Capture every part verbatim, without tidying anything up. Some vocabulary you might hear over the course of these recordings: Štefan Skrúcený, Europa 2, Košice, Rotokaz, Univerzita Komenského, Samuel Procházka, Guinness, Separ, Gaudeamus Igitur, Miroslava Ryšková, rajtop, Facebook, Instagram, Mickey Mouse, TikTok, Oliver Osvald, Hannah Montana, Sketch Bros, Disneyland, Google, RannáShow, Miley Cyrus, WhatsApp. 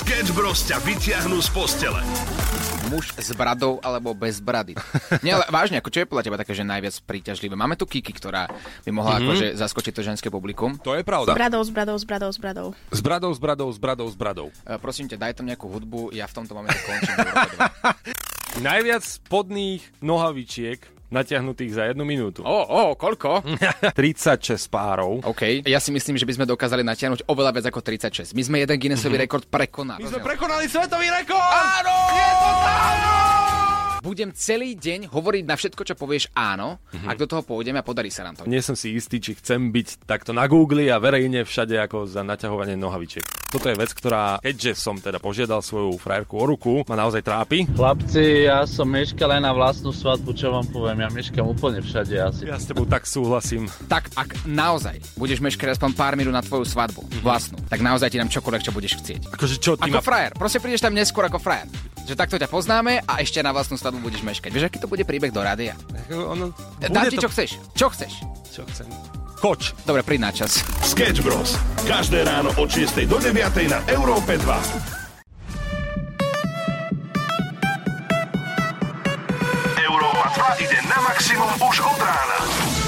Sketch Bros ťa vytiahnu z postele. Muž s bradou alebo bez brady. Nie, ale vážne, ako čo je podľa teba také, že najviac príťažlivé? Máme tu Kiki, ktorá by mohla mm-hmm. akože zaskočiť to ženské publikum. To je pravda. S bradou, s bradou, s bradou, s bradou. S bradou, s bradou, s bradou, s bradou. E, prosím ťa, daj tam nejakú hudbu, ja v tomto momente končím. Najviac spodných nohavičiek natiahnutých za jednu minútu. Ó, oh, ó, oh, koľko? tridsaťšesť párov. OK, ja si myslím, že by sme dokázali natiahnuť oveľa viac ako tridsaťšesť. My sme jeden Guinnessový mm-hmm. rekord prekonali. My sme prekonali svetový rekord! Áno! Je to áno! Budem celý deň hovoriť na všetko, čo povieš áno, mm-hmm. ak do toho pôjdeme a podarí sa nám to. Nie som si istý, či chcem byť takto na Google a verejne všade ako za naťahovanie nohavičiek. Toto je vec, ktorá, keďže som teda požiadal svoju frajerku o ruku, ma naozaj trápi. Chlapci, ja som meškal aj na vlastnú svadbu, čo vám poviem, ja meškam úplne všade asi. Ja s tebou tak súhlasím. Tak, ak naozaj budeš meškať aspoň pár minút na tvoju svadbu, mm-hmm. vlastnú, tak naozaz ti dám čokoľvek, čo budeš chcieť. Akože čo ty? Ako ma... frajer, proste prídeš tam neskôr ako frajer. Že takto ťa poznáme a ešte na vlastnú svadbu budeš meškať. Vieš, aký to bude príbeh do rádia? Ono, dám ti, to... čo chceš. Čo chceš? Čo chcem. Koč. Dobre, príď na čas. Sketch Bros. Každé ráno od šiestej do deviatej na Európe dva. Európa dva ide na maximum už od rána.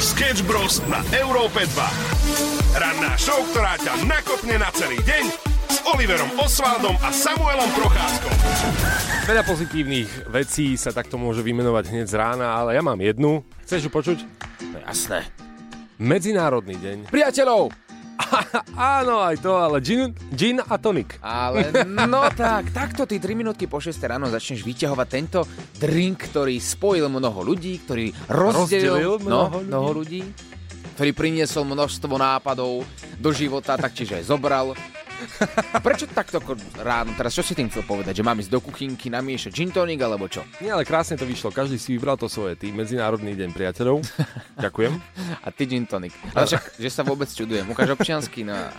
Sketch Bros. Na Európe dva. Ranná show, ktorá ťa nakopne na celý deň. S Oliverom Osvaldom a Samuelom Procházkom. Veľa pozitívnych vecí sa takto môže vymenovať hneď z rána, ale ja mám jednu. Chceš ju počuť? No jasné. Medzinárodný deň priateľov! Áno, aj to, ale gin, gin a tonik. Ale no tak, takto ty tri minútky po šesť ráno začneš vyťahovať tento drink, ktorý spojil mnoho ľudí, ktorý rozdelil, rozdelil mnoho, no, mnoho ľudí, ktorý priniesol množstvo nápadov do života, tak čiže aj zobral. A prečo takto ráno? Teraz čo si tým chcel povedať? Že mám ísť do kuchynky, namiešať gin tonic alebo čo? Nie, ale krásne to vyšlo. Každý si vybral to svoje. Ty, Medzinárodný deň priateľov. Ďakujem. A ty gin tonic. Ale však, že sa vôbec čudujem. Ukáž občiansky na...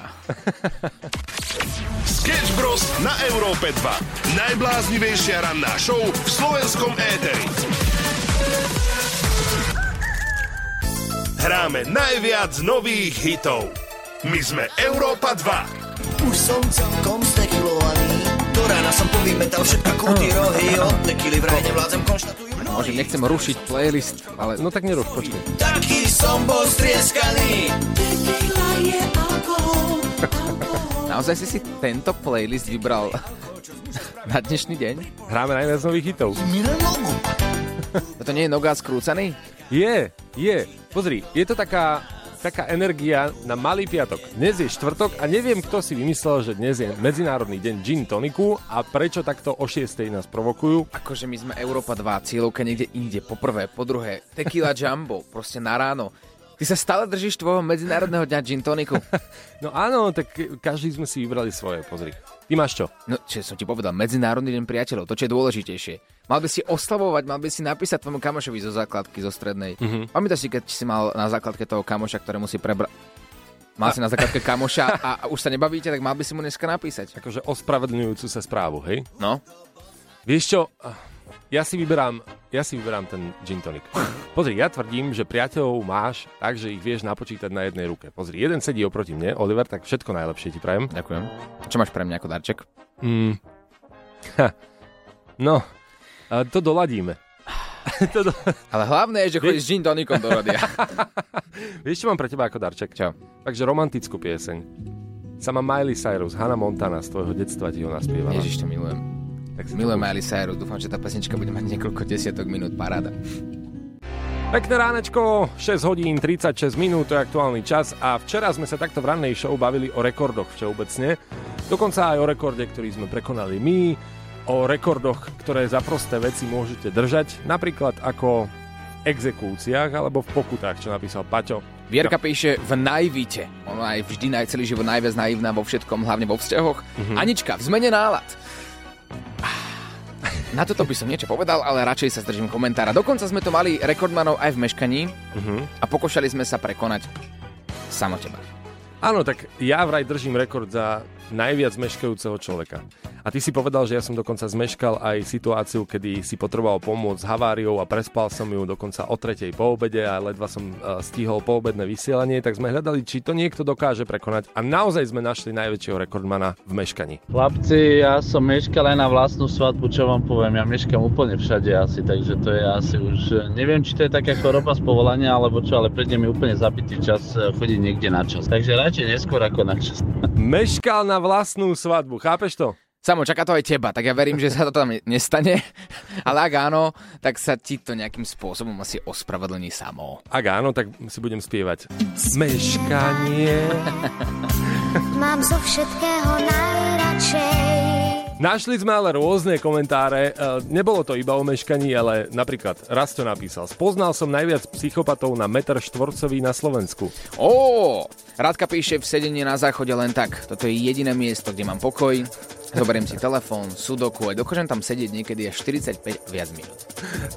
Sketch Bros. Na Európe dva. Najbláznivejšia ranná show v slovenskom éteri. Hráme najviac nových hitov. My sme Európa dva. Už som celkom znekilovaný, do rána som povymetal všetky krúty rohy, od nekily vraj nevládzem konštatujú mnohých. Môžem, nechcem rušiť playlist, ale no tak neruš, počkaj. Taký som bol strieskaný. Tequila je alkohol, alkohol. Naozaj si si tento playlist vybral na dnešný deň? Hráme najviac nových hitov. To nie je noga skrúcaný? Je, je. Pozri, je to taká... taká energia na malý piatok. Dnes je štvrtok a neviem, kto si vymyslel, že dnes je Medzinárodný deň gin toniku a prečo takto o šiestej nás provokujú. Akože my sme Európa dva, cieľovka niekde inde, po prvé, po druhé, tequila jumbo, proste na ráno. Ty sa stále držíš tvojho Medzinárodného dňa gin toniku. No áno, tak každý sme si vybrali svoje, pozri. Ty máš čo? No, čo som ti povedal, Medzinárodný deň priateľov, to čo je dôležitejšie. Mal by si oslavovať, mal by si napísať tvojmu kamošovi zo základky, zo strednej. Mm-hmm. Pamätáš si, keď si mal na základke toho kamoša, ktorému si prebral... Mal si na základke kamoša a, a už sa nebavíte, tak mal by si mu dneska napísať. Akože ospravedlňujúcu sa správu, hej? No. Vieš čo, ja si vyberám, ja si vyberám ten gin tonic. Pozri, ja tvrdím, že priateľov máš tak, že ich vieš napočítať na jednej ruke. Pozri, jeden sedí oproti mne, Oliver, tak všetko najlepšie ti prajem. Ďakujem. Čo máš pre mňa ako darček? Mm. Ha. No, to doladíme. to do... Ale hlavné je, že chodíš s gin tonicom do radia. Vieš, čo mám pre teba ako darček? Čo? Takže romantickú pieseň. Sama Miley Cyrus, Hannah Montana z tvojho detstva ti ho naspievala. Ježiš, to milujem. Milujem Miley Cyrus, dúfam, že tá pesnička bude mať niekoľko desiatok minút, paráda. Pekné ránečko, šesť hodín tridsaťšesť minút, to je aktuálny čas a včera sme sa takto v rannej show bavili o rekordoch všeobecne, dokonca aj o rekorde, ktorý sme prekonali my, o rekordoch, ktoré za prosté veci môžete držať, napríklad ako v exekúciách alebo v pokutách, čo napísal Paťo. Vierka no. píše v naivite. Ona je vždy najcelý život najviac naivná vo všetkom, hlavne vo vzťahoch. Mm-hmm. Anička, v zmene nálad. Na toto by som niečo povedal, ale radšej sa zdržím komentára. Dokonca sme to mali rekordmanov aj v meškaní uh-huh. a pokúšali sme sa prekonať samo teba. Áno, tak ja vraj držím rekord za najviac meškajúceho človeka. A ty si povedal, že ja som dokonca zmeškal aj situáciu, kedy si potreboval pomôcť s haváriou a prespal som ju dokonca o tretej po obede a ledva som stihol poobedné vysielanie, tak sme hľadali, či to niekto dokáže prekonať a naozaj sme našli najväčšieho rekordmana v meškaní. Chlapci, ja som meškal aj na vlastnú svadbu, čo vám poviem, ja meškam úplne všade asi, takže to je asi už, neviem, či to je taká choroba z povolania alebo čo, ale príde mi úplne zabitý čas chodiť niekde na čas. Takže radšej neskôr ako na čas. Meškal na vlastnú svadbu, chápeš to? Samo, čaká to aj teba, tak ja verím, že sa to tam nestane, ale ak áno, tak sa ti to nejakým spôsobom asi ospravedlní samo. Ak áno, tak si budem spievať. Meškanie. Mám zo všetkého najradšej. Našli sme ale rôzne komentáre, nebolo to iba o meškaní, ale napríklad raz to napísal. Spoznal som najviac psychopatov na meter štvorcový na Slovensku. Ó, Radka píše v sedení na záchode len tak, toto je jediné miesto, kde mám pokoj, zoberiem si telefón, sudoku a dokážem tam sedieť niekedy až štyridsaťpäť viac minút.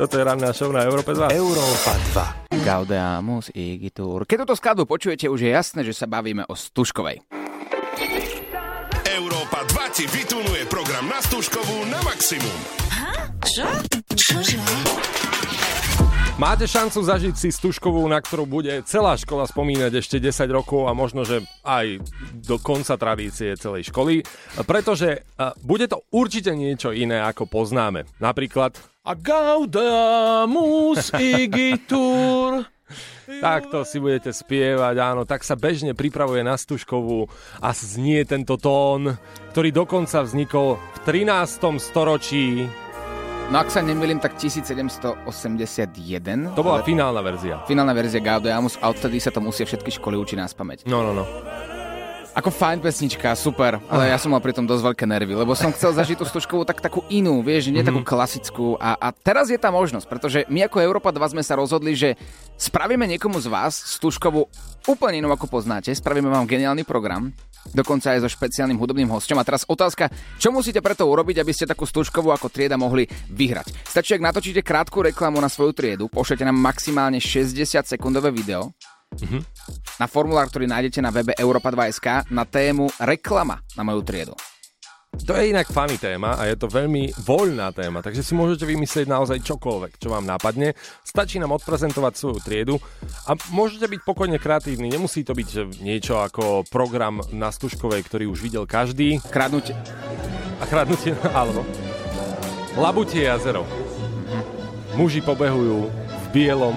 Toto je ranná show na Európe dva. Európa dva. Gaudeamus Igitur. Keď túto skladbu počujete, už je jasné, že sa bavíme o Stužkovej. Európa dva ti vytunuje program na Stužkovú na maximum. Ha? Čo? Čože? Máte šancu zažiť si Stužkovú, na ktorú bude celá škola spomínať ešte desať rokov a možno, že aj do konca tradície celej školy, pretože uh, bude to určite niečo iné, ako poznáme. Napríklad A Gaudeamus Igitur. Takto si budete spievať, áno, tak sa bežne pripravuje na Stužkovú a znie tento tón, ktorý dokonca vznikol v trinásteho storočí. No ak sa nemýlim, tak tisícsedemstoosemdesiatjeden. To bola ale... finálna verzia. Finálna verzia Gaudeamus a odtedy sa to musia všetky školy učiť naspamäť. No, no, no. Ako fajn pesnička, super, ale ja som mal pri tom dosť veľké nervy, lebo som chcel zažiť tú Stužkovú tak takú inú, vieš, nie takú klasickú a, a teraz je tá možnosť, pretože my ako Európa dva sme sa rozhodli, že spravíme niekomu z vás Stužkovú úplne inú, ako poznáte, spravíme vám geniálny program, dokonca aj so špeciálnym hudobným hosťom. A teraz otázka, čo musíte preto urobiť, aby ste takú Stužkovú ako trieda mohli vyhrať? Stačí, ak natočíte krátku reklamu na svoju triedu, pošlete nám maximálne šesťdesiatsekundové video, Mm-hmm. na formulár, ktorý nájdete na webe Európa dva bodka es ká na tému reklama na moju triedu. To je inak funny téma a je to veľmi voľná téma, takže si môžete vymyslieť naozaj čokoľvek, čo vám nápadne. Stačí nám odprezentovať svoju triedu a môžete byť pokojne kreatívni. Nemusí to byť že niečo ako program na Stužkovej, ktorý už videl každý. Kradnutie. A kradnutie, alebo Labutie jazero. Mm-hmm. Muži pobehujú v bielom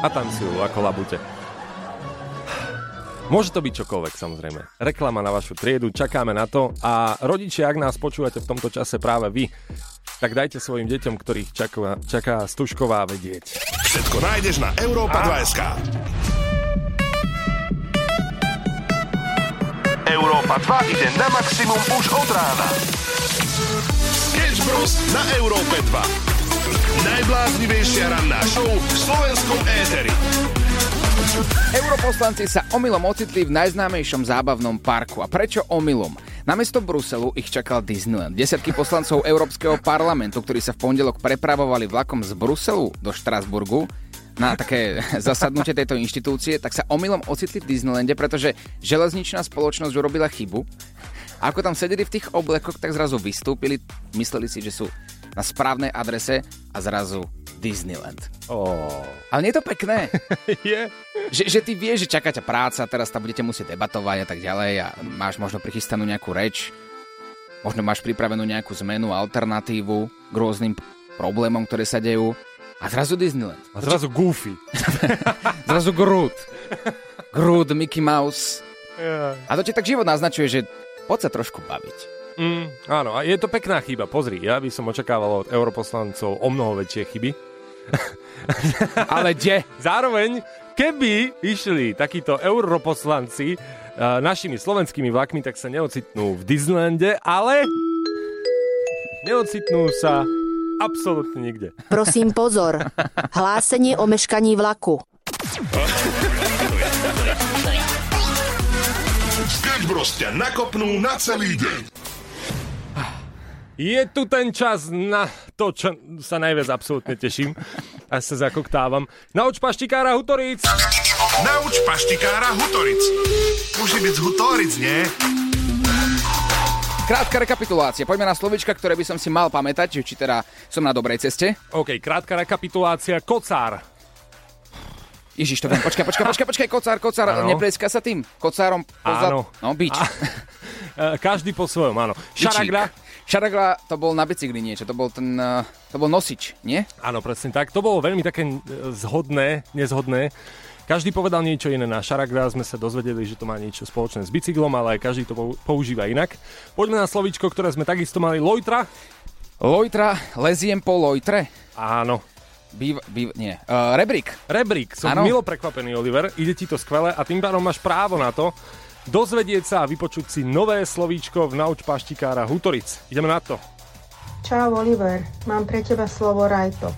a tancujú ako labute. Môže to byť čokoľvek, samozrejme. Reklama na vašu triedu, čakáme na to. A rodičia, ak nás počúvate v tomto čase práve vy, tak dajte svojim deťom, ktorých čaká, čaká Stužková, vedieť. Všetko nájdeš na Európa dva bodka es ká. Európa dva ide na maximum už od rána. Sketch Bros na Európe dva. Najbláznivejšia ranná show v slovenskom éteri. Europoslanci sa omylom ocitli v najznámejšom zábavnom parku. A prečo omylom? Namiesto Bruselu ich čakal Disneyland. Desiatky poslancov Európskeho parlamentu, ktorí sa v pondelok prepravovali vlakom z Bruselu do Štrasburgu na také zasadnutie tejto inštitúcie, tak sa omylom ocitli v Disneylande, pretože železničná spoločnosť urobila chybu. A ako tam sedeli v tých oblekoch, tak zrazu vystúpili, mysleli si, že sú na správnej adrese a zrazu Disneyland. Oh. Ale nie je to pekné. Je. Yeah. Že, že ty vieš, že čaká ťa práca, teraz tam budete musieť debatovať a tak ďalej a máš možno prichystanú nejakú reč, možno máš pripravenú nejakú zmenu, alternatívu k rôznym problémom, ktoré sa dejú. A zrazu Disneyland. A zrazu Goofy. Zrazu Groot. Groot, Mickey Mouse. Yeah. A to ti tak život naznačuje, že poď sa trošku baviť. Mm, áno, a je to pekná chyba, pozri, ja by som očakával od europoslancov o mnoho väčšie chyby. Ale kde? Zároveň, keby išli takíto europoslanci uh, našimi slovenskými vlakmi, tak sa neocitnú v Disneylande, ale neocitnú sa absolútne nikde. Prosím pozor, hlásenie o meškaní vlaku. Sketch Bros ťa nakopnú na celý deň. Je tu ten čas na to, čo sa najviac absolútne teším. A sa zakoktávam. Nauč paštikára Hutoric! Nauč paštikára Hutoric! Môže byť z Hutoric, nie? Krátka rekapitulácia. Poďme na slovička, ktoré by som si mal pamätať, či teda som na dobrej ceste. OK, krátka rekapitulácia. Kocár. Ježiš, to viem. Počkaj, počkaj, počkaj, počkaj. Kocár, kocár. Ano. Nepleská sa tým. Kocárom pozad... Áno. No, bič. A, každý po svojom, áno. Šaragla. Šaragla, to bol na bicykli niečo. To bol ten... To bol nosič, nie? Áno, presne tak. To bolo veľmi také zhodné, nezhodné. Každý povedal niečo iné. Na šaragda sme sa dozvedeli, že to má niečo spoločné s bicyklom, ale každý to používa inak. Poďme na slovíčko, ktoré sme takisto mali. Lojtra. Lojtra, leziem po lojtre. Áno. Býva, býva, nie. Uh, rebrík. Rebrík. Som ano. Milo prekvapený, Oliver. Ide ti to skvele a tým pádom máš právo na to dozvedieť sa a vypočuť si nové slovíčko v Nauč paštikára Hutoric. Ideme na to. Čau, Oliver. Mám pre teba slovo rajtop.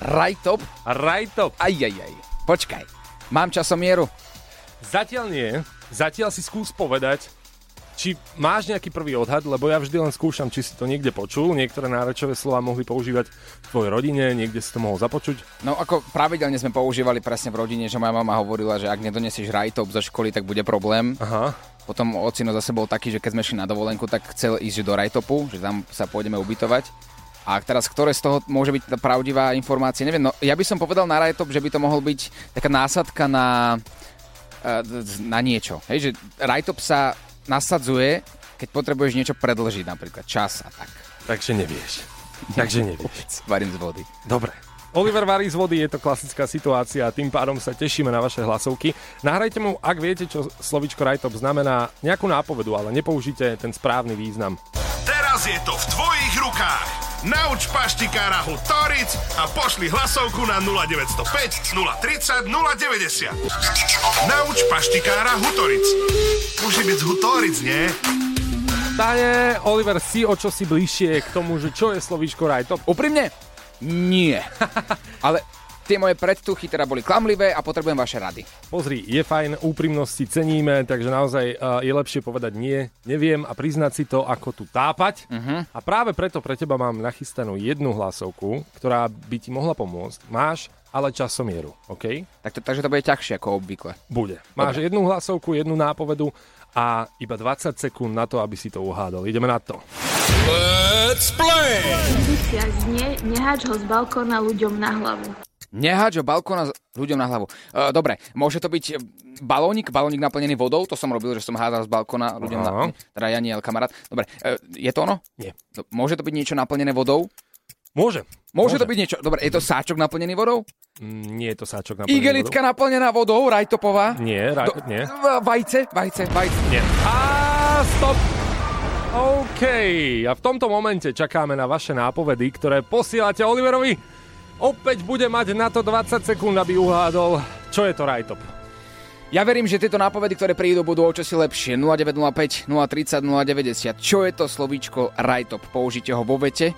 Rajtop? Rajtop. Aj, aj, aj. Počkaj, mám časomieru? Zatiaľ nie. Zatiaľ si skús povedať, či máš nejaký prvý odhad, lebo ja vždy len skúšam, či si to niekde počul. Niektoré nárečové slova mohli používať v tvojej rodine, niekde si to mohol započuť. No ako pravidelne sme používali presne v rodine, že moja mama hovorila, že ak nedonesieš rajtop zo školy, tak bude problém. Aha. Potom ocino zase bol taký, že keď sme šli na dovolenku, tak chcel ísť do rajtopu, že tam sa pôjdeme ubytovať. A teraz, ktoré z toho môže byť tá pravdivá informácia? Neviem, no ja by som povedal na rajtop, že by to mohol byť taká násadka na, na niečo. Hej, že rajtop sa nasadzuje, keď potrebuješ niečo predlžiť, napríklad čas a tak. Takže nevieš. Takže nevieš. Varím z vody. Dobre. Oliver varí z vody, je to klasická situácia a tým pádom sa tešíme na vaše hlasovky. Nahrajte mu, ak viete, čo slovíčko rajtop znamená, nejakú nápovedu, ale nepoužite ten správny význam. Teraz je to v tvojich rukách. Nauč paštikára Hutoric a pošli hlasovku na nula deväť nula päť, nula tri nula, nula deväť nula. Nauč paštikára Hutoric. Môže byť z Hutoric, nie? Tane, Oliver, si o čo si bližšie k tomu, že čo je slovíčko rajtop? Úprimne? Nie. Ale tie moje predtuchy teda boli klamlivé a potrebujem vaše rady. Pozri, je fajn, úprimnosti ceníme, takže naozaj uh, je lepšie povedať nie, neviem a priznať si to, ako tu tápať. Uh-huh. A práve preto pre teba mám nachystanú jednu hlasovku, ktorá by ti mohla pomôcť. Máš ale časomieru, OK? Tak to, takže to bude ťažšie ako obvykle. Bude. Máš okay. jednu hlasovku, jednu nápovedu a iba dvadsať sekúnd na to, aby si to uhádol. Ideme na to. Let's play! Tradícia znie, nehač ho z balkóna ľuďom na hlavu. Nehač ho balkóna ľuďom na hlavu. E, dobre, môže to byť balónik, balónik naplnený vodou, to som robil, že som hádal z balkóna ľuďom na hlavu. Teda ja nie, ale kamarát. Dobre, e, je to ono? Nie. Môže to byť niečo naplnené vodou? Môže. Môže, môže to byť niečo. Dobre, je to sáčok naplnený vodou? Mm, nie je to sáčok naplnený vodou. Igelitka naplnená vodou, rajtopová? Nie, raj... Do... nie. Vajce, vajce, vajce. Nie. A stop! OK. A v tomto momente čakáme na vaše nápovedy, ktoré posielate Oliverovi. Opäť bude mať na to dvadsať sekúnd, aby uhádol, čo je to rajtop. Ja verím, že tieto nápovedy, ktoré prídu, budú o čosi lepšie. nula deväť nula päť, nula tri nula, nula deväť nula. Čo je to slovíčko rajtop? Použite ho vo vete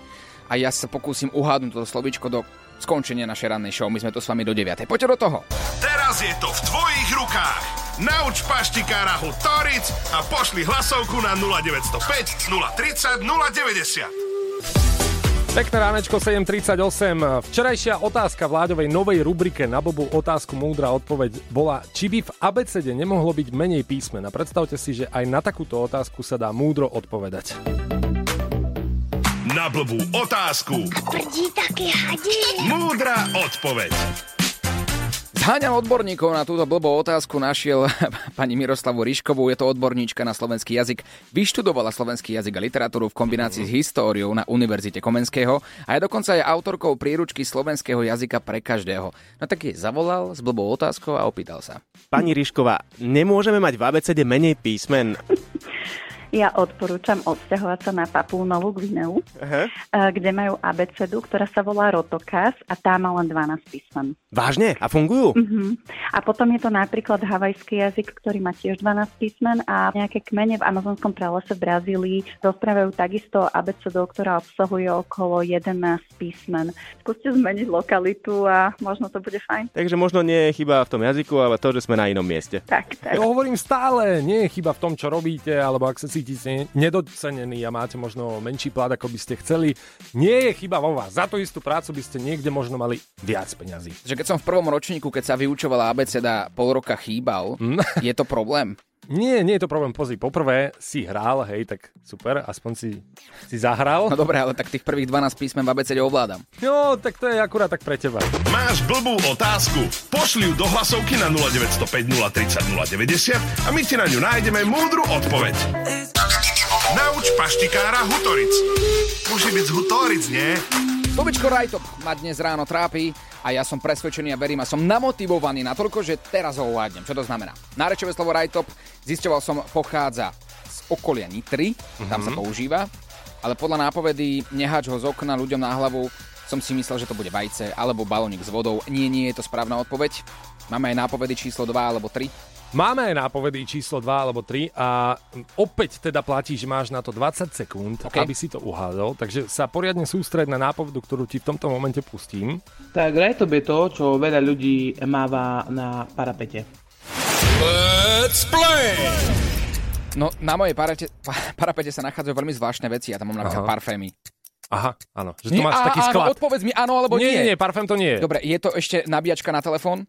a ja sa pokúsim uhádnuť toto slovíčko do skončenia našej rannej show. My sme tu s vami do deviatej. Poďte do toho. Teraz je to v tvojich rukách. Nauč paštikára Hutoric a pošli hlasovku na nula deväť nula päť, nula tri nula, nula deväť nula. Pekné ránečko, sedem tridsaťosem. Včerajšia otázka v Láďovej novej rubrike Na Bobu otázku múdra odpoveď bola, či by v abecede nemohlo byť menej písmen. A predstavte si, že aj na takúto otázku sa dá múdro odpovedať. Na Bobu otázku. Prdí také hadí. Múdra odpoveď. Zháňam odborníkov na túto blbú otázku, našiel pani Miroslavu Ryškovú, je to odborníčka na slovenský jazyk, vyštudovala slovenský jazyk a literatúru v kombinácii s históriou na Univerzite Komenského a je dokonca aj autorkou príručky slovenského jazyka pre každého. No tak jej zavolal s blbou otázkou a opýtal sa. Pani Ryšková, nemôžeme mať v abecede menej písmen? Ja odporúčam odsťahovať sa na Papúu Novú Gvineu, uh-huh. kde majú abecedu, ktorá sa volá Rotokaz a tá má len dvanásť písmen. Vážne? A fungujú? Uh-huh. A potom je to napríklad havajský jazyk, ktorý má tiež dvanásť písmen a nejaké kmene v amazonskom pralese v Brazílii rozprávajú takisto abecedou, ktorá obsahuje okolo jedenásť písmen. Skúste zmeniť lokalitu a možno to bude fajn. Takže možno nie je chyba v tom jazyku, ale to, že sme na inom mieste. Tak, tak. Ja hovorím stále, nie je chyba v tom, čo robíte, alebo ak sa si ste nedocenení a máte možno menší plat, ako by ste chceli. Nie je chyba vo vás. Za tú istú prácu by ste niekde možno mali viac peňazí. Že keď som v prvom ročníku, keď sa vyučovala abeceda, pol roka chýbal, mm. je to problém? Nie, nie je to problém. Pozri, poprvé si hral, hej, tak super, aspoň si, si zahral. No dobré, ale tak tých prvých dvanásť písmen v abecede ovládam. Jo, tak to je akurát tak pre teba. Máš blbú otázku? Pošli ju do hlasovky na nula deväť nula päť nula tridsať nula deväťdesiat a my ti na ňu nájdeme múdru odpoveď. Nauč paštikára Hutoric. Môže byť z Hutoric, nie? Bobičko Rajtop ma dnes ráno trápi a ja som presvedčený a verím a som namotivovaný natoľko, že teraz ho uvádnem. Čo to znamená? Nárečové slovo Rajtop, zisťoval som, pochádza z okolia Nitry, tam mm-hmm. sa používa, ale podľa nápovedy nehač ho z okna ľuďom na hlavu, som si myslel, že to bude vajce alebo balónik s vodou. Nie, nie, je to správna odpoveď. Máme aj nápovedy číslo dva alebo tri. Máme aj nápovedy číslo dva alebo tri a opäť teda platí, že máš na to dvadsať sekúnd, okay, aby si to uhádol, takže sa poriadne sústreď na nápovedu, ktorú ti v tomto momente pustím. Tak Rajtop je to, čo veľa ľudí máva na parapete. Let's play! No na mojej parate, parapete sa nachádzajú veľmi zvláštne veci, ja tam mám napríklad parfémy. Aha, áno, že to nie, máš a, taký áno, sklad. Odpovedz mi áno alebo nie. Nie, nie, parfém to nie je. Dobre, je to ešte nabíjačka na telefón?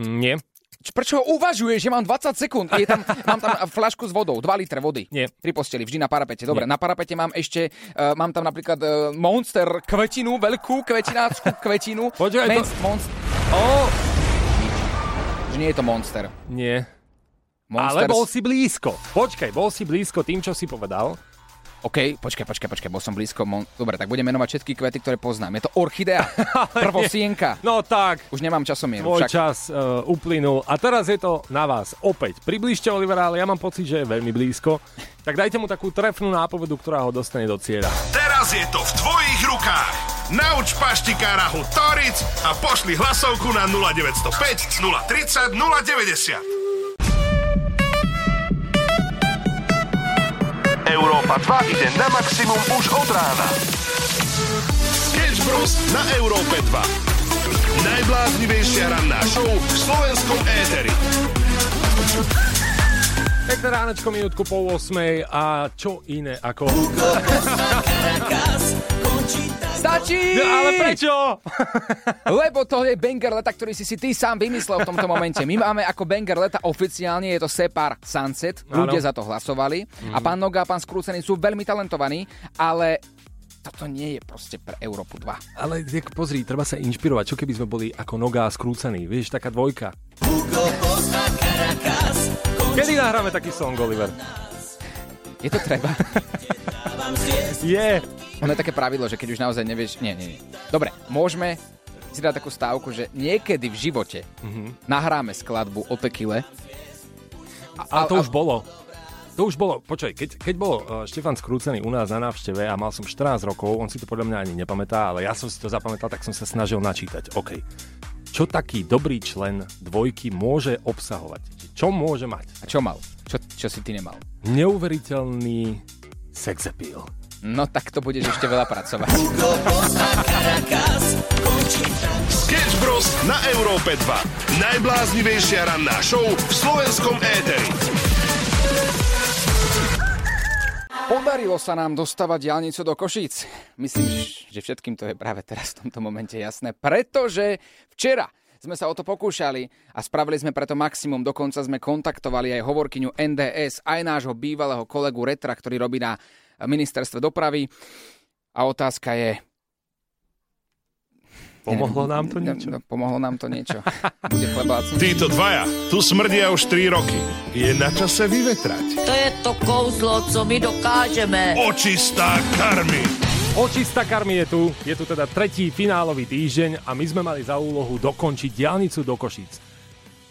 Mm, nie. Prečo uvažuješ, že mám dvadsať sekúnd? Je tam, mám tam fľašku s vodou, dva litre vody. Nie. Pri posteli, vždy na parapete. Dobre, nie. Na parapete mám ešte, uh, mám tam napríklad uh, Monster kvetinu, veľkú kvetinácku kvetinu. Počkaj, to... Monster... Oh. Že nie je to Monster. Nie. Monsters. Ale bol si blízko. Počkaj, bol si blízko tým, čo si povedal. OK, počkaj, počkaj, počkaj, bol som blízko. Mon... Dobre, tak budem menovať všetky kvety, ktoré poznám. Je to orchidea, prvosienka. No tak. Už nemám časomieru. Tvoj však... čas uh, uplynul a teraz je to na vás. Opäť, priblížte Olivera, ale ja mám pocit, že je veľmi blízko. Tak dajte mu takú trefnú nápovedu, ktorá ho dostane do cieľa. Teraz je to v tvojich rukách. Nauč paštikára Hutoric a pošli hlasovku na nula deväť nula päť nula tridsať nula deväťdesiat. Európa dva ide na maximum už od rána. Sketch Bros. Na Európe dva. Najbláznivejšia ranná show v slovenskom éteri. Pekné ránečko, minútku po ôsmej a čo iné ako... Stačí! No, ale prečo? Lebo to je banger leta, ktorý si si ty sám vymyslel v tomto momente. My máme ako banger leta oficiálne, je to Separ Sunset. Ľudia za to hlasovali. Mm. A pán Noga a pán Skrúcený sú veľmi talentovaní, ale toto nie je proste pre Európu dva. Ale pozri, treba sa inšpirovať. Čo keby sme boli ako Noga a Skrúcený? Vieš, taká dvojka. Kedy nahráme taký song, Oliver? Je to treba. Je. Yeah. Ono je také pravidlo, že keď už naozaj nevieš... Nie, nie, nie. Dobre, môžeme si dať takú stávku, že niekedy v živote mm-hmm. nahráme skladbu o tekile. A, a to a... už bolo. To už bolo. Počkaj, keď, keď bol Štefan Skrúcený u nás na návšteve a mal som štrnásť rokov, on si to podľa mňa ani nepamätá, ale ja som si to zapamätal, tak som sa snažil načítať. OK. Čo taký dobrý člen dvojky môže obsahovať? Čo môže mať? A čo mal? Čo, čo si ty nemal? Neuveriteľný sex appeal. No tak to budeš ešte veľa pracovať. Sketch Bros. Na Európe dva. Najbláznivejšia ranná show v slovenskom éteri. Podarilo sa nám dostavať diaľnicu do Košíc. Myslím, že všetkým to je práve teraz v tomto momente jasné, pretože včera sme sa o to pokúšali a spravili sme preto maximum. Dokonca sme kontaktovali aj hovorkyňu en dé es, aj nášho bývalého kolegu Retra, ktorý robí na ministerstve dopravy. A otázka je... Pomohlo nám to niečo? Pomohlo nám to niečo. Bude chlebáci. Títo dvaja, tu smrdia už tri roky. Je na čase vyvetrať. To je to kouzlo, co my dokážeme. Očistá karmy. Očistá karmy je tu. Je tu teda tretí finálový týždeň a my sme mali za úlohu dokončiť diaľnicu do Košíc.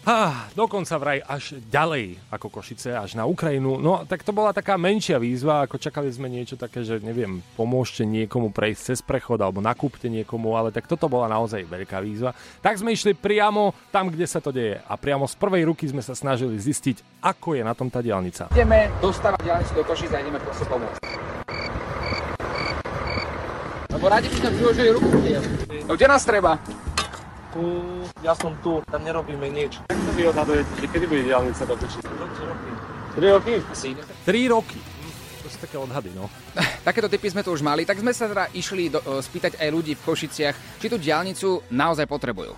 Ah, dokonca vraj až ďalej ako Košice, až na Ukrajinu. No tak to bola taká menšia výzva, ako čakali sme niečo také, že neviem, pomôžte niekomu prejsť cez prechod alebo nakúpte niekomu, ale tak toto bola naozaj veľká výzva. Tak sme išli priamo tam, kde sa to deje a priamo z prvej ruky sme sa snažili zistiť, ako je na tom tá diaľnica. Ideme dostávať diaľnicu do Košic a ideme proste pomôcť. Lebo rádi by sme priložili ruku v tým. No kde nás treba? Ja som tu, tam nerobíme nič. Tak sa vy odhadujete, že kedy bude diaľnica do Košíc? tri roky. tri roky? To sú také odhady, no. Takéto typy sme tu už mali, tak sme sa teda išli do, spýtať aj ľudí v Košiciach, či tú diaľnicu naozaj potrebujú.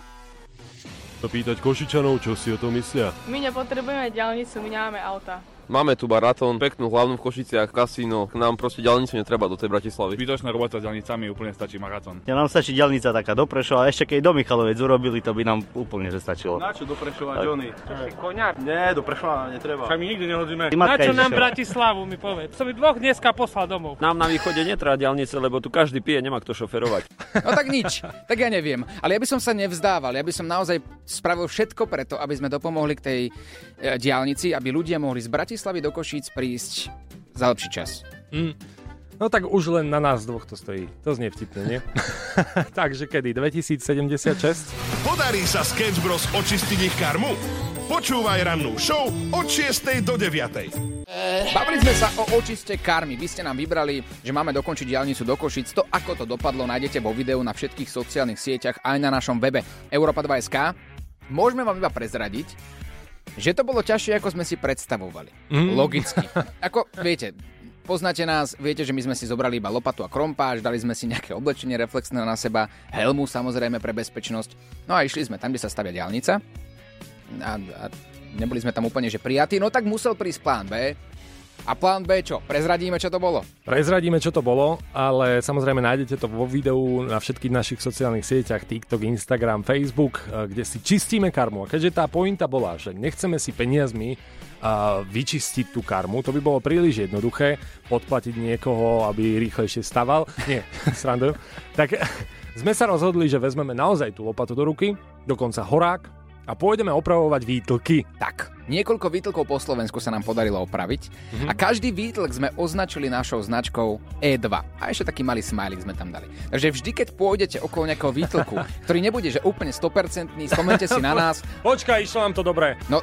sa pýtať Košičanov, čo si o tom myslia. My nepotrebujeme diaľnicu, my nemáme auta. Máme tu Baratón, peknú hlavnú v Košiciach, kasíno, k nám proste diaľnicu netreba do tej Bratislavy. Zbytočná robota s diaľnicami, úplne stačí Maratón. Ja nám stačí diaľnica taká do Prešova, a ešte keď do Michalovec urobili, to by nám úplne že stačilo. Na čo do Prešova, Johnny? Čo si koňar? Nie, do Prešova netreba. Však my nikdy nehodíme. Na čo nám Bratislavu, mi povedz. Som mi dvoch dneska poslal domov. Nám na východe netreba diaľnice, lebo tu každý pije, nemá kto šoferovať. No tak nič. Tak ja neviem, ale ja by som sa nevzdával. Ja by som naozaj spravil všetko preto, aby sme dopomohli k tej e, diaľnici, aby ľudia mohli z Bratislava Bratislavy do Košíc prísť za lepší čas. Mm. No tak už len na nás dvoch to stojí. To znie vtipne, nie? Takže kedy? dvetisícsedemdesiatšesť? Podarí sa Sketch Bros očistiť ich karmu? Počúvaj rannú show od šiestej do deviatej. Bavili sme sa o očiste karmy. Vy ste nám vybrali, že máme dokončiť diaľnicu do Košíc. To, ako to dopadlo, nájdete vo videu na všetkých sociálnych sieťach aj na našom webe Europa dva bodka es ká. Môžeme vám iba prezradiť, že to bolo ťažšie, ako sme si predstavovali. Mm. Logicky. Ako, viete, poznáte nás, viete, že my sme si zobrali iba lopatu a krompáč, dali sme si nejaké oblečenie reflexné na seba, helmu samozrejme pre bezpečnosť. No a išli sme tam, kde sa stavia diaľnica. A, a neboli sme tam úplne, že prijatí. No tak musel prísť plán bé. A plán bé čo? Prezradíme, čo to bolo? Prezradíme, čo to bolo, ale samozrejme nájdete to vo videu na všetkých našich sociálnych sieťach, TikTok, Instagram, Facebook, kde si čistíme karmu. A keďže tá pointa bola, že nechceme si peniazmi vyčistiť tú karmu, to by bolo príliš jednoduché, podplatiť niekoho, aby rýchlejšie staval. Nie, srandujem. Tak sme sa rozhodli, že vezmeme naozaj tú lopatu do ruky, dokonca horák, a pôjdeme opravovať výtlky. Tak, niekoľko výtlkov po Slovensku sa nám podarilo opraviť. Mm-hmm. A každý výtlk sme označili našou značkou é dva. A ešte taký malý smajlik sme tam dali. Takže vždy, keď pôjdete okolo nejakého výtlku, ktorý nebude že úplne sto percent, spomente si na nás. Počkaj, išlo nám to dobre. No,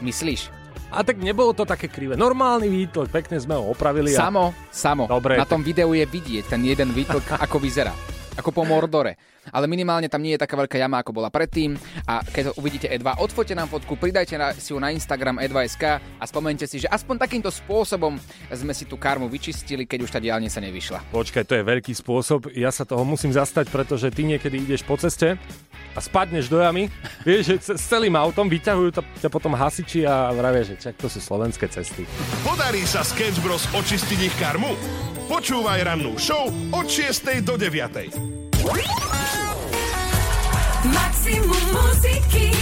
myslíš? A tak nebolo to také krivé. Normálny výtlk, pekne sme ho opravili. A... Samo, samo. Dobre, na tom tak... videu je vidieť ten jeden výtlk, ako vyzerá. Ako po Mordore. Ale minimálne tam nie je taká veľká jama, ako bola predtým. A keď uvidíte é dva, odfoďte nám fotku, pridajte si ju na Instagram é dva bodka es ká a spomente si, že aspoň takýmto spôsobom sme si tú karmu vyčistili, keď už tá diaľnica nevyšla. Počkaj, to je veľký spôsob. Ja sa toho musím zastať, pretože ty niekedy ideš po ceste a spadneš do jamy. Vieš, že s celým autom vyťahujú ťa potom hasiči a vravia, že čak to sú slovenské cesty. Podarí sa Sketch Bros očistiť ich karmu? Počúvaj rannú show od šiestej do deviatej. Maximum muziky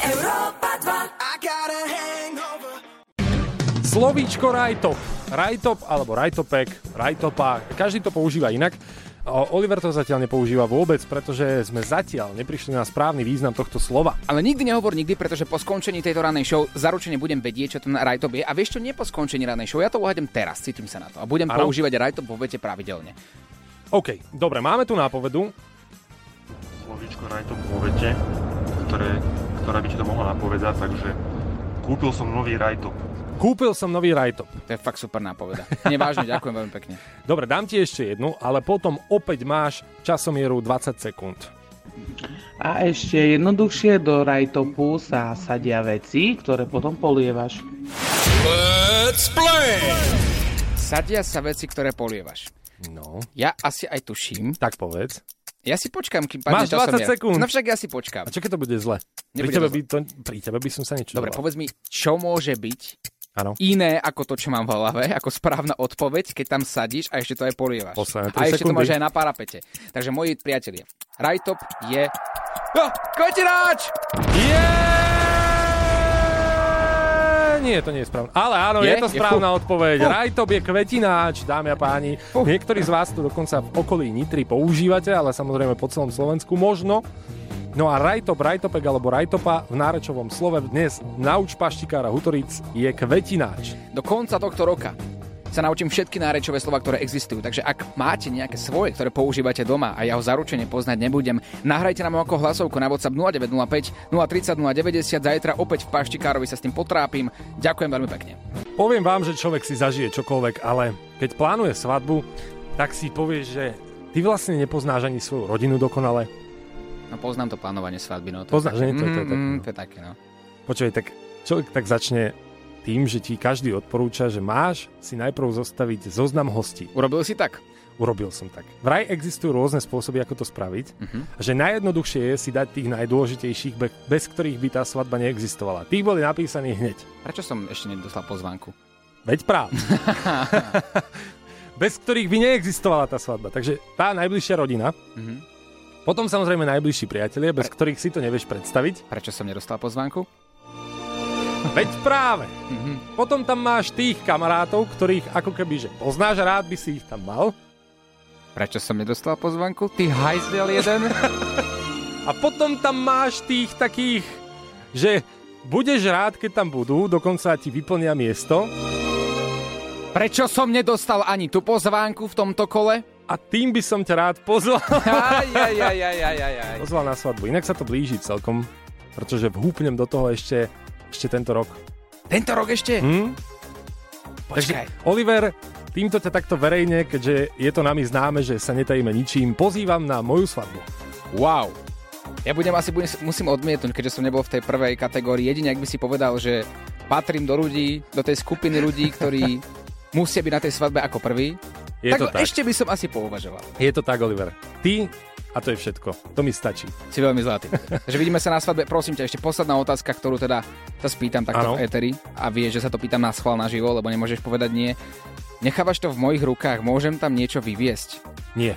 Europa dva. Slovíčko rajtop. Rajtop alebo rajtopek, rajtopa. Každý to používa inak. Oliver to zatiaľ nepoužíva vôbec, pretože sme zatiaľ neprišli na správny význam tohto slova. Ale nikdy nehovor nikdy, pretože po skončení tejto rannej show zaručene budem vedieť, čo ten rajtop je. A vieš čo, nie po skončení rannej show, ja to uhádem teraz, cítim sa na to. A budem ano? používať rajtop vo vete pravidelne. OK, dobre, máme tu nápovedu. Slovíčko rajtop vo vete, ktoré, ktorá by ti to mohla napovedať, takže kúpil som nový rajtop. Kúpil som nový rajtop. To je fakt super nápoveda. Nevážne, ďakujem veľmi pekne. Dobre, dám ti ešte jednu, ale potom opäť máš časomieru dvadsať sekúnd. A ešte jednoduchšie do rajtopu sa sadia veci, ktoré potom polievaš. Let's play! Sadia sa veci, ktoré polievaš. No. Ja asi aj tuším. Tak povedz. Ja si počkam, kým padne časomier. Máš dvadsať sekúnd. No však ja si počkám. A čo keď to bude zle? Pri tebe, by to, pri tebe by som sa niečo dobre, doval. Povedz mi, čo môže byť ano. Iné ako to, čo mám v hlave, ako správna odpoveď, keď tam sadíš a ešte to aj polievaš. Posledné tri sekundy. A ešte to máš aj na parapete. Takže moji priatelia, rajtop je... Oh, kvetinač! Yeah! Nie, to nie je správne. Ale áno, je, je to správna je odpoveď. Fuh. Rajtop je kvetináč, dámy a páni. Fuh. Niektorí z vás to dokonca v okolí Nitry používate, ale samozrejme po celom Slovensku možno. No a rajtop, rajtopek alebo rajtopa v nárečovom slove dnes nauč paštikára Hutoric je kvetináč. Do konca tohto roka sa naučím všetky nárečové slova, ktoré existujú. Takže ak máte nejaké svoje, ktoré používate doma a ja ho zaručene poznať nebudem, nahrajte nám ako hlasovku na WhatsApp nula deväť nula päť, nula tri nula, nula deväť nula. Zajtra opäť v Paštikárovi sa s tým potrápim. Ďakujem veľmi pekne. Poviem vám, že človek si zažije čokoľvek, ale keď plánuje svadbu, tak si povieš, že ty vlastne nepoznáš ani svoju rodinu dokonale. No poznám to plánovanie svadby. No, to poznáš, že nie? To je také, no. Počuj, tak človek tak začne... tým, že ti každý odporúča, že máš si najprv zostaviť zoznam hostí. Urobil si tak? Urobil som tak. Vraj existujú rôzne spôsoby, ako to spraviť. Uh-huh. Že najjednoduchšie je si dať tých najdôležitejších, bez ktorých by tá svadba neexistovala. Tých boli napísaní hneď. Prečo som ešte nedoslal pozvánku? Veď práv. Bez ktorých by neexistovala tá svadba. Takže tá najbližšia rodina. Uh-huh. Potom samozrejme najbližší priatelia, bez Pre... ktorých si to nevieš predstaviť. Prečo som nedostal pozvánku? Veď práve. Mm-hmm. Potom tam máš tých kamarátov, ktorých ako keby, že poznáš, rád by si ich tam mal. Prečo som nedostal pozvanku? Ty hajzel jeden. A potom tam máš tých takých, že budeš rád, keď tam budú, dokonca ti vyplnia miesto. Prečo som nedostal ani tú pozvánku v tomto kole? A tým by som ťa rád pozval. Aj, aj, aj, aj, aj, aj. Pozval na svadbu. Inak sa to blíži celkom, pretože vhúpnem do toho ešte Ešte tento rok. Tento rok ešte? Hm? Počkaj. Takže, Oliver, týmto ťa takto verejne, keďže je to nami známe, že sa netajíme ničím, pozývam na moju svadbu. Wow. Ja budem asi budem, musím odmietnúť, keďže som nebol v tej prvej kategórii. Jedine, ak by si povedal, že patrím do ľudí, do tej skupiny ľudí, ktorí musia byť na tej svadbe ako prvý, je tak, to tak ešte by som asi pouvažoval. Je to tak, Oliver. Ty... A to je všetko. To mi stačí. Si veľmi zlatý. Takže vidíme sa na svadbe. Prosím ťa, ešte posledná otázka, ktorú teda sa spýtam takto ano. V éteri. A vieš, že sa to pýtam na schvál naživo, lebo nemôžeš povedať nie. Nechávaš to v mojich rukách. Môžem tam niečo vyviesť? Nie.